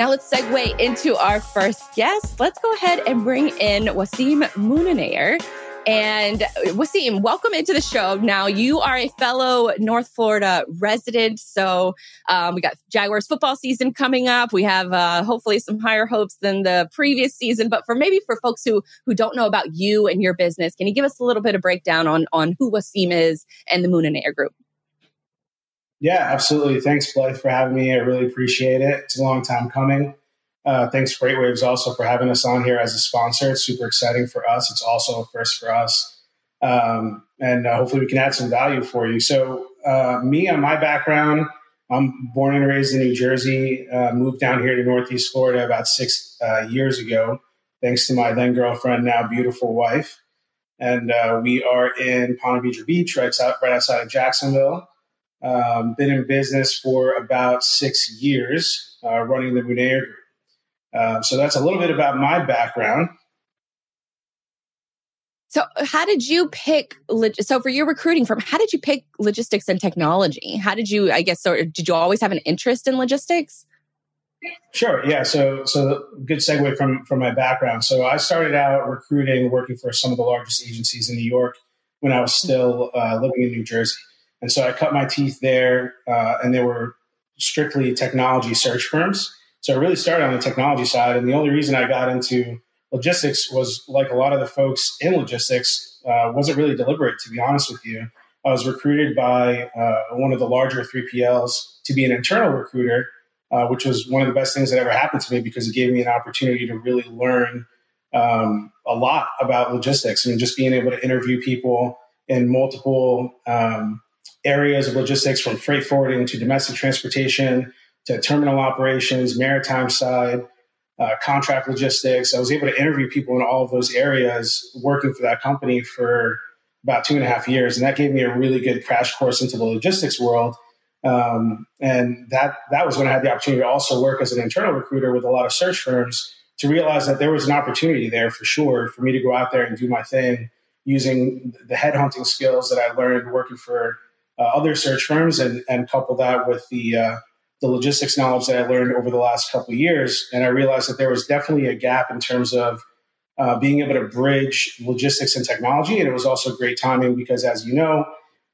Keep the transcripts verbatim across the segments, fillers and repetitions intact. Now let's segue into our first guest. Let's go ahead and bring in Wasim Munnainer. And Wasim, welcome into the show. Now, you are a fellow North Florida resident. So um, we got Jaguars football season coming up. We have uh, hopefully some higher hopes than the previous season. But for maybe for folks who who don't know about you and your business, can you give us a little bit of breakdown on, on who Wasim is and the Munnainer Group? Yeah, absolutely. Thanks, Blythe, for having me. I really appreciate it. It's a long time coming. Uh, thanks, Freightwaves, also for having us on here as a sponsor. It's super exciting for us. It's also a first for us. Um, and uh, hopefully we can add some value for you. So uh, me, on my background, I'm born and raised in New Jersey, uh, moved down here to Northeast Florida about six uh, years ago, thanks to my then girlfriend, now beautiful wife. And uh, we are in Ponte Vedra Beach, right, out, right outside of Jacksonville. Um, been in business for about six years, uh, running the Munnainer Group. Um, so that's a little bit about my background. So how did you pick, log- so for your recruiting firm, how did you pick logistics and technology? How did you, I guess, sort of, did you always have an interest in logistics? Sure. Yeah. So, so good segue from, from my background. So I started out recruiting, working for some of the largest agencies in New York when I was still uh, living in New Jersey. And so I cut my teeth there, uh, and they were strictly technology search firms. So I really started on the technology side. And the only reason I got into logistics was, like a lot of the folks in logistics, uh, wasn't really deliberate, to be honest with you. I was recruited by uh, one of the larger three P Ls to be an internal recruiter, uh, which was one of the best things that ever happened to me because it gave me an opportunity to really learn um, a lot about logistics. I mean, just being able to interview people in multiple um, areas of logistics, from freight forwarding to domestic transportation, to terminal operations, maritime side, uh, contract logistics. I was able to interview people in all of those areas working for that company for about two and a half years. And that gave me a really good crash course into the logistics world. Um, and that that was when I had the opportunity to also work as an internal recruiter with a lot of search firms to realize that there was an opportunity there for sure for me to go out there and do my thing using the headhunting skills that I learned working for uh, other search firms and, and couple that with the... Uh, the logistics knowledge that I learned over the last couple of years. And I realized that there was definitely a gap in terms of uh, being able to bridge logistics and technology. And it was also great timing because, as you know,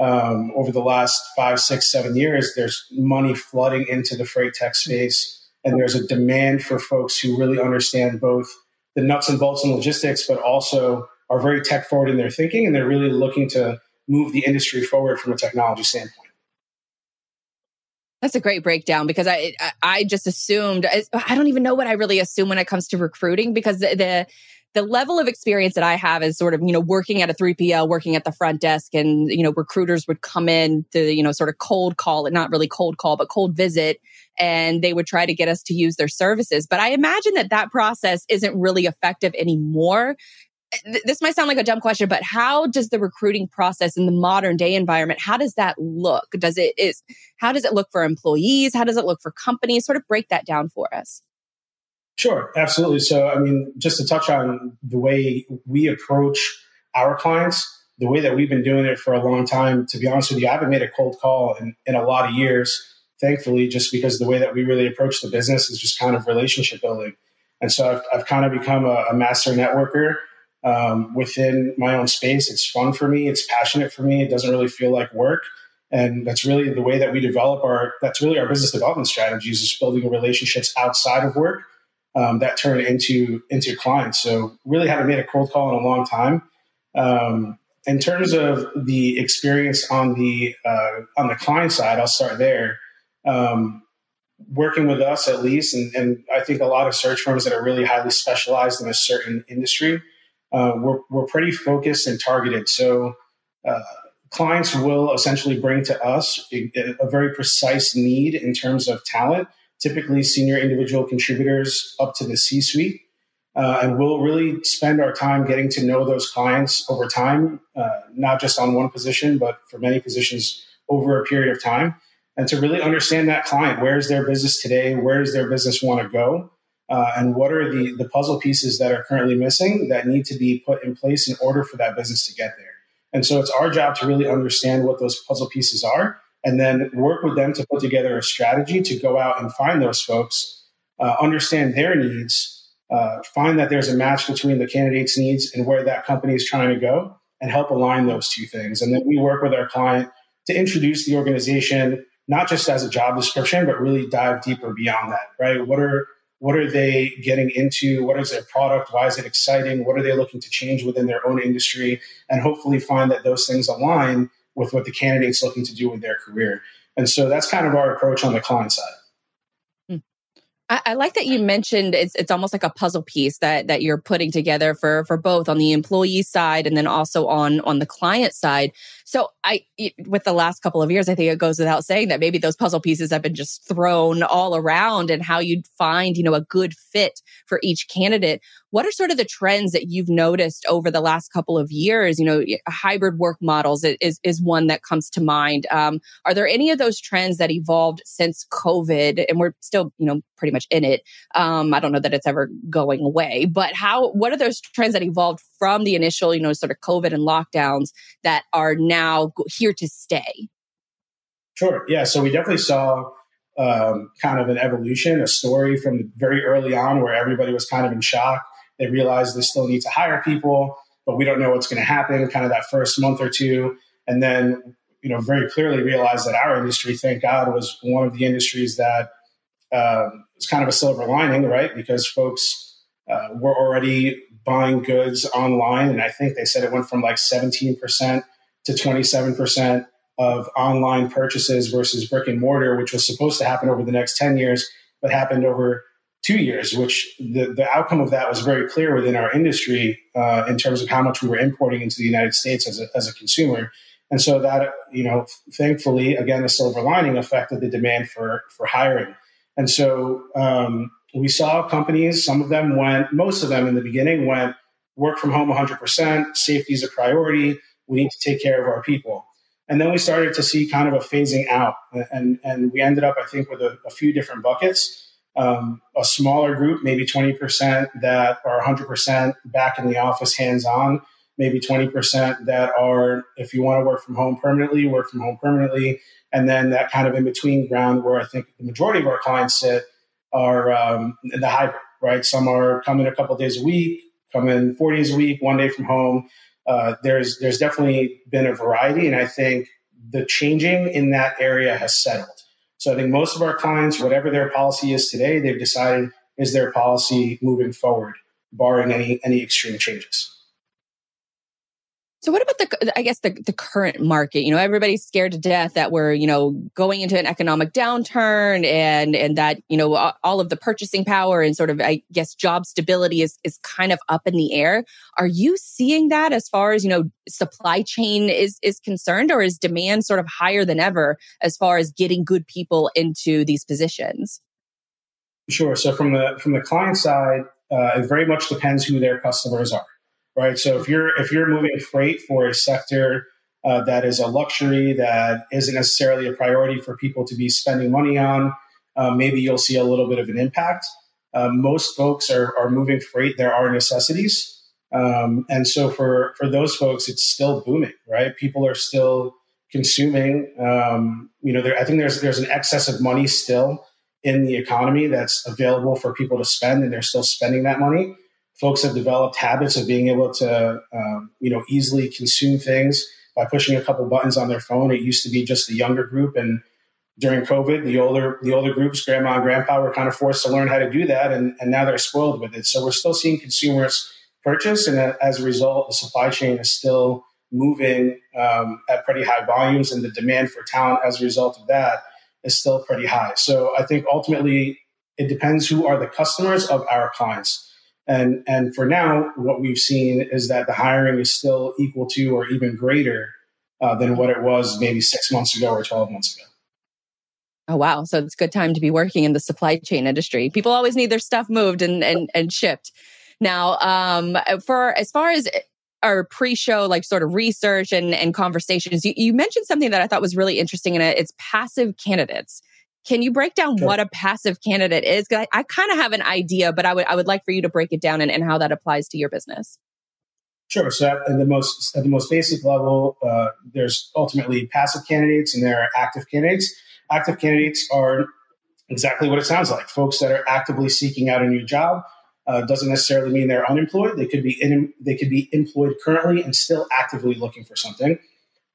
um, over the last five, six, seven years, there's money flooding into the freight tech space. And there's a demand for folks who really understand both the nuts and bolts in logistics, but also are very tech forward in their thinking. And they're really looking to move the industry forward from a technology standpoint. That's a great breakdown because I I just assumed, I don't even know what I really assume when it comes to recruiting, because the, the the level of experience that I have is sort of, you know, working at a three P L, working at the front desk, and, you know, recruiters would come in to, you know, sort of cold call, and not really cold call, but cold visit, and they would try to get us to use their services. But I imagine that that process isn't really effective anymore. This might sound like a dumb question, but how does the recruiting process in the modern day environment, how does that look? Does it is how does it look for employees? How does it look for companies? Sort of break that down for us. Sure, absolutely. So, I mean, just to touch on the way we approach our clients, the way that we've been doing it for a long time, to be honest with you, I haven't made a cold call in, in a lot of years, thankfully, just because the way that we really approach the business is just kind of relationship building. And so I've, I've kind of become a, a master networker. Um, within my own space. It's fun for me. It's passionate for me. It doesn't really feel like work. And that's really the way that we develop our, that's really our business development strategies, is building relationships outside of work um, that turn into, into clients. So really haven't made a cold call in a long time. Um, in terms of the experience on the, uh, on the client side, I'll start there. Um, working with us at least, and, and I think a lot of search firms that are really highly specialized in a certain industry, Uh, we're, we're pretty focused and targeted. So uh, clients will essentially bring to us a, a very precise need in terms of talent, typically senior individual contributors up to the C-suite. Uh, and we'll really spend our time getting to know those clients over time, uh, not just on one position, but for many positions over a period of time. And to really understand that client, where is their business today? Where does their business want to go? Uh, and what are the, the puzzle pieces that are currently missing that need to be put in place in order for that business to get there? And so it's our job to really understand what those puzzle pieces are and then work with them to put together a strategy to go out and find those folks uh, understand their needs, uh, find that there's a match between the candidate's needs and where that company is trying to go, and help align those two things. And then we work with our client to introduce the organization, not just as a job description, but really dive deeper beyond that, right? What are what are they getting into? What is their product? Why is it exciting? What are they looking to change within their own industry? And hopefully find that those things align with what the candidate's looking to do with their career. And so that's kind of our approach on the client side. I, I like that you mentioned it's it's almost like a puzzle piece that that you're putting together for for both on the employee side and then also on on the client side. So I, with the last couple of years, I think it goes without saying that maybe those puzzle pieces have been just thrown all around, and how you'd find, you know, a good fit for each candidate. What are sort of the trends that you've noticed over the last couple of years? You know, hybrid work models is is one that comes to mind. Um, are there any of those trends that evolved since COVID? And we're still, you know, pretty much in it. Um, I don't know that it's ever going away. But how? What are those trends that evolved from the initial, you know, sort of COVID and lockdowns that are now here to stay? Sure. Yeah. So we definitely saw um, kind of an evolution, a story from very early on where everybody was kind of in shock. They realized they still need to hire people, but we don't know what's going to happen, kind of that first month or two. And then, you know, very clearly realized that our industry, thank God, was one of the industries that um, was kind of a silver lining, right? Because folks uh, were already buying goods online. And I think they said it went from like seventeen percent to twenty-seven percent of online purchases versus brick and mortar, which was supposed to happen over the next ten years, but happened over two years, which the, the outcome of that was very clear within our industry uh, in terms of how much we were importing into the United States as a, as a consumer. And so that, you know, thankfully, again, the silver lining affected the demand for, for hiring. And so, um, we saw companies, some of them went, most of them in the beginning went work from home one hundred percent, safety is a priority, we need to take care of our people. And then we started to see kind of a phasing out. And, and we ended up, I think, with a, a few different buckets, um, a smaller group, maybe twenty percent that are one hundred percent back in the office, hands-on, maybe twenty percent that are, if you want to work from home permanently, work from home permanently. And then that kind of in-between ground where I think the majority of our clients sit are um, in the hybrid, right? Some are coming a couple days a week, come in four days a week, one day from home. Uh, there's there's definitely been a variety, and I think the changing in that area has settled. So I think most of our clients, whatever their policy is today, they've decided is their policy moving forward, barring any any extreme changes. So what about the, I guess, the, the current market? You know, everybody's scared to death that we're, you know, going into an economic downturn and and that, you know, all of the purchasing power and sort of, I guess, job stability is is kind of up in the air. Are you seeing that as far as, you know, supply chain is is concerned, or is demand sort of higher than ever as far as getting good people into these positions? Sure. So from the from the client side, uh, it very much depends who their customers are. Right, so if you're if you're moving freight for a sector uh, that is a luxury that isn't necessarily a priority for people to be spending money on, uh, maybe you'll see a little bit of an impact. Uh, most folks are are moving freight; there are necessities, um, and so for for those folks, it's still booming. Right, people are still consuming. Um, you know, there, I think there's there's an excess of money still in the economy that's available for people to spend, and they're still spending that money. Folks have developed habits of being able to, um, you know, easily consume things by pushing a couple buttons on their phone. It used to be just the younger group, and during COVID, the older the older groups, grandma and grandpa, were kind of forced to learn how to do that, and, and now they're spoiled with it. So we're still seeing consumers purchase, and as a result, the supply chain is still moving um, at pretty high volumes, and the demand for talent as a result of that is still pretty high. So I think ultimately it depends who are the customers of our clients. And and for now, what we've seen is that the hiring is still equal to or even greater uh, than what it was maybe six months ago or twelve months ago. Oh, wow. So it's a good time to be working in the supply chain industry. People always need their stuff moved and and, and shipped. Now, um, for as far as our pre-show, like sort of research and, and conversations, you, you mentioned something that I thought was really interesting, and it's passive candidates. Can you break down Sure. what a passive candidate is? Because I, I kind of have an idea, but I would I would like for you to break it down and, and how that applies to your business. Sure. So at, at the most at the most basic level, uh, there's ultimately passive candidates and there are active candidates. Active candidates are exactly what it sounds like. Folks that are actively seeking out a new job uh, doesn't necessarily mean they're unemployed. They could be in, they could be employed currently and still actively looking for something.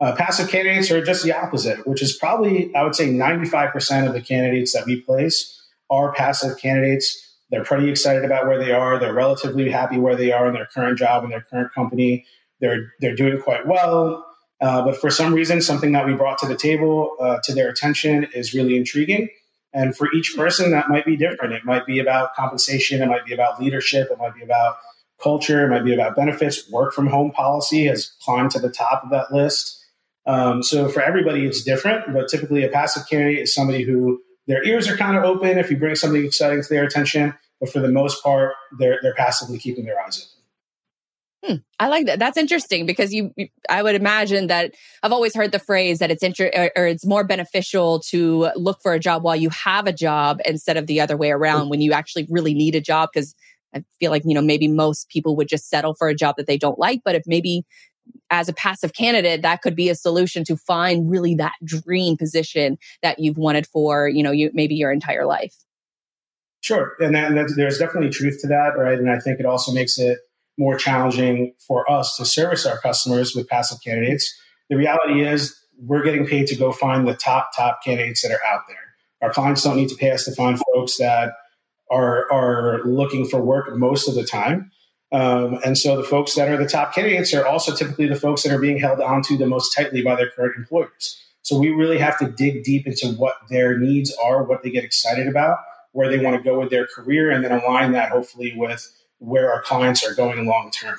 Uh, passive candidates are just the opposite, which is probably, I would say, ninety-five percent of the candidates that we place are passive candidates. They're pretty excited about where they are. They're relatively happy where they are in their current job and their current company. They're they're doing quite well. Uh, but for some reason, something that we brought to the table, uh, to their attention, is really intriguing. And for each person, that might be different. It might be about compensation. It might be about leadership. It might be about culture. It might be about benefits. Work from home policy has climbed to the top of that list. Um, so for everybody, it's different. But typically, a passive candidate is somebody who their ears are kind of open if you bring something exciting to their attention. But for the most part, they're they're passively keeping their eyes open. Hmm, I like that. That's interesting because you, you. I would imagine that I've always heard the phrase that it's inter, or, or it's more beneficial to look for a job while you have a job instead of the other way around when you actually really need a job. Because I feel like you know maybe most people would just settle for a job that they don't like. But if maybe as a passive candidate, that could be a solution to find really that dream position that you've wanted for you know you maybe your entire life. Sure. And that, that, there's definitely truth to that, right? And I think it also makes it more challenging for us to service our customers with passive candidates. The reality is we're getting paid to go find the top, top candidates that are out there. Our clients don't need to pay us to find folks that are, are looking for work most of the time. Um, and so the folks that are the top candidates are also typically the folks that are being held onto the most tightly by their current employers. So we really have to dig deep into what their needs are, what they get excited about, where they want to go with their career, and then align that hopefully with where our clients are going long term.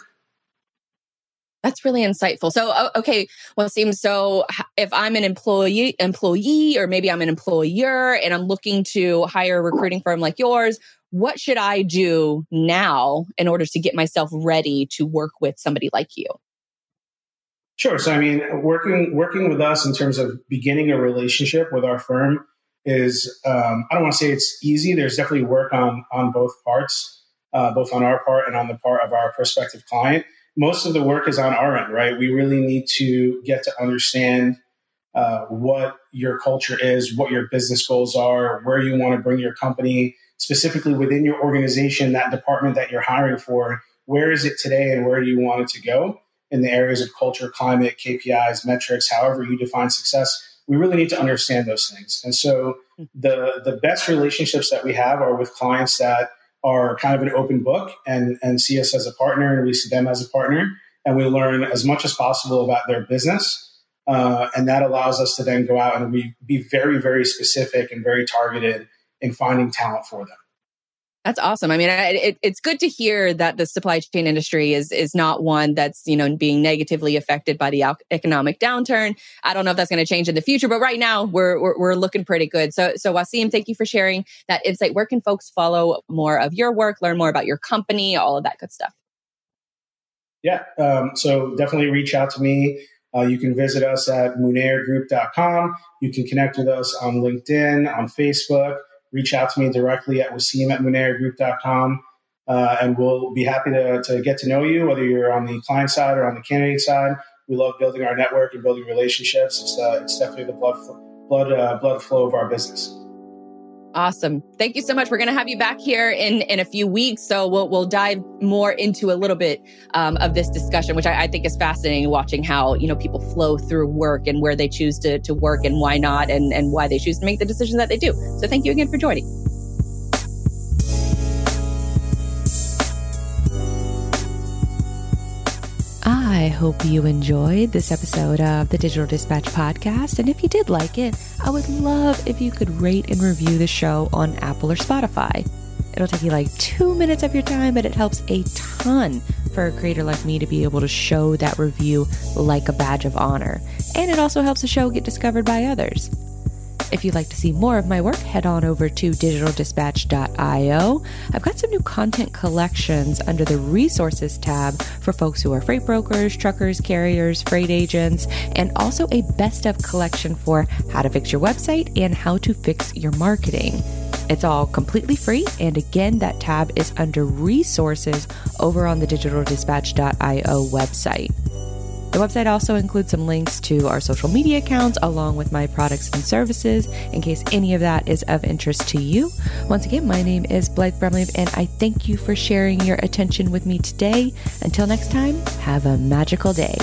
That's really insightful. So, okay, well, it seems so if I'm an employee, employee, or maybe I'm an employer and I'm looking to hire a recruiting firm like yours, what should I do now in order to get myself ready to work with somebody like you? Sure. So, I mean, working working with us in terms of beginning a relationship with our firm is, um, I don't want to say it's easy. There's definitely work on on both parts, uh, both on our part and on the part of our prospective client. Most of the work is on our end, right? We really need to get to understand uh, what your culture is, what your business goals are, where you want to bring your company, specifically within your organization, that department that you're hiring for, where is it today and where do you want it to go in the areas of culture, climate, K P Is, metrics, however you define success. We really need to understand those things. And so the the best relationships that we have are with clients that are kind of an open book and, and see us as a partner and we see them as a partner. And we learn as much as possible about their business. Uh, and that allows us to then go out and we be very, very specific and very targeted in finding talent for them. That's awesome. I mean, it, it's good to hear that the supply chain industry is is not one that's, you know, being negatively affected by the economic downturn. I don't know if that's going to change in the future, but right now we're, we're we're looking pretty good. So, so Wasim, thank you for sharing that insight. Where can folks follow more of your work, learn more about your company, all of that good stuff? Yeah. Um, so definitely reach out to me. Uh, you can visit us at moonair group dot com. You can connect with us on LinkedIn, on Facebook. Reach out to me directly at wasim at moonair group dot com, uh, and we'll be happy to, to get to know you, whether you're on the client side or on the candidate side. We love building our network and building relationships. It's, uh, it's definitely the blood, blood, uh, blood flow of our business. Awesome. Thank you so much. We're going to have you back here in, in a few weeks. So we'll, we'll dive more into a little bit um, of this discussion, which I, I think is fascinating, watching how, you know, people flow through work and where they choose to, to work and why not, and, and why they choose to make the decisions that they do. So thank you again for joining. I hope you enjoyed this episode of the Digital Dispatch Podcast. And if you did like it, I would love if you could rate and review the show on Apple or Spotify. It'll take you like two minutes of your time, but it helps a ton for a creator like me to be able to show that review like a badge of honor. And it also helps the show get discovered by others. If you'd like to see more of my work, head on over to digital dispatch dot io. I've got some new content collections under the resources tab for folks who are freight brokers, truckers, carriers, freight agents, and also a best of collection for how to fix your website and how to fix your marketing. It's all completely free. And again, that tab is under resources over on the digital dispatch dot io website. The website also includes some links to our social media accounts, along with my products and services, in case any of that is of interest to you. Once again, my name is Blythe Bremleb, and I thank you for sharing your attention with me today. Until next time, have a magical day.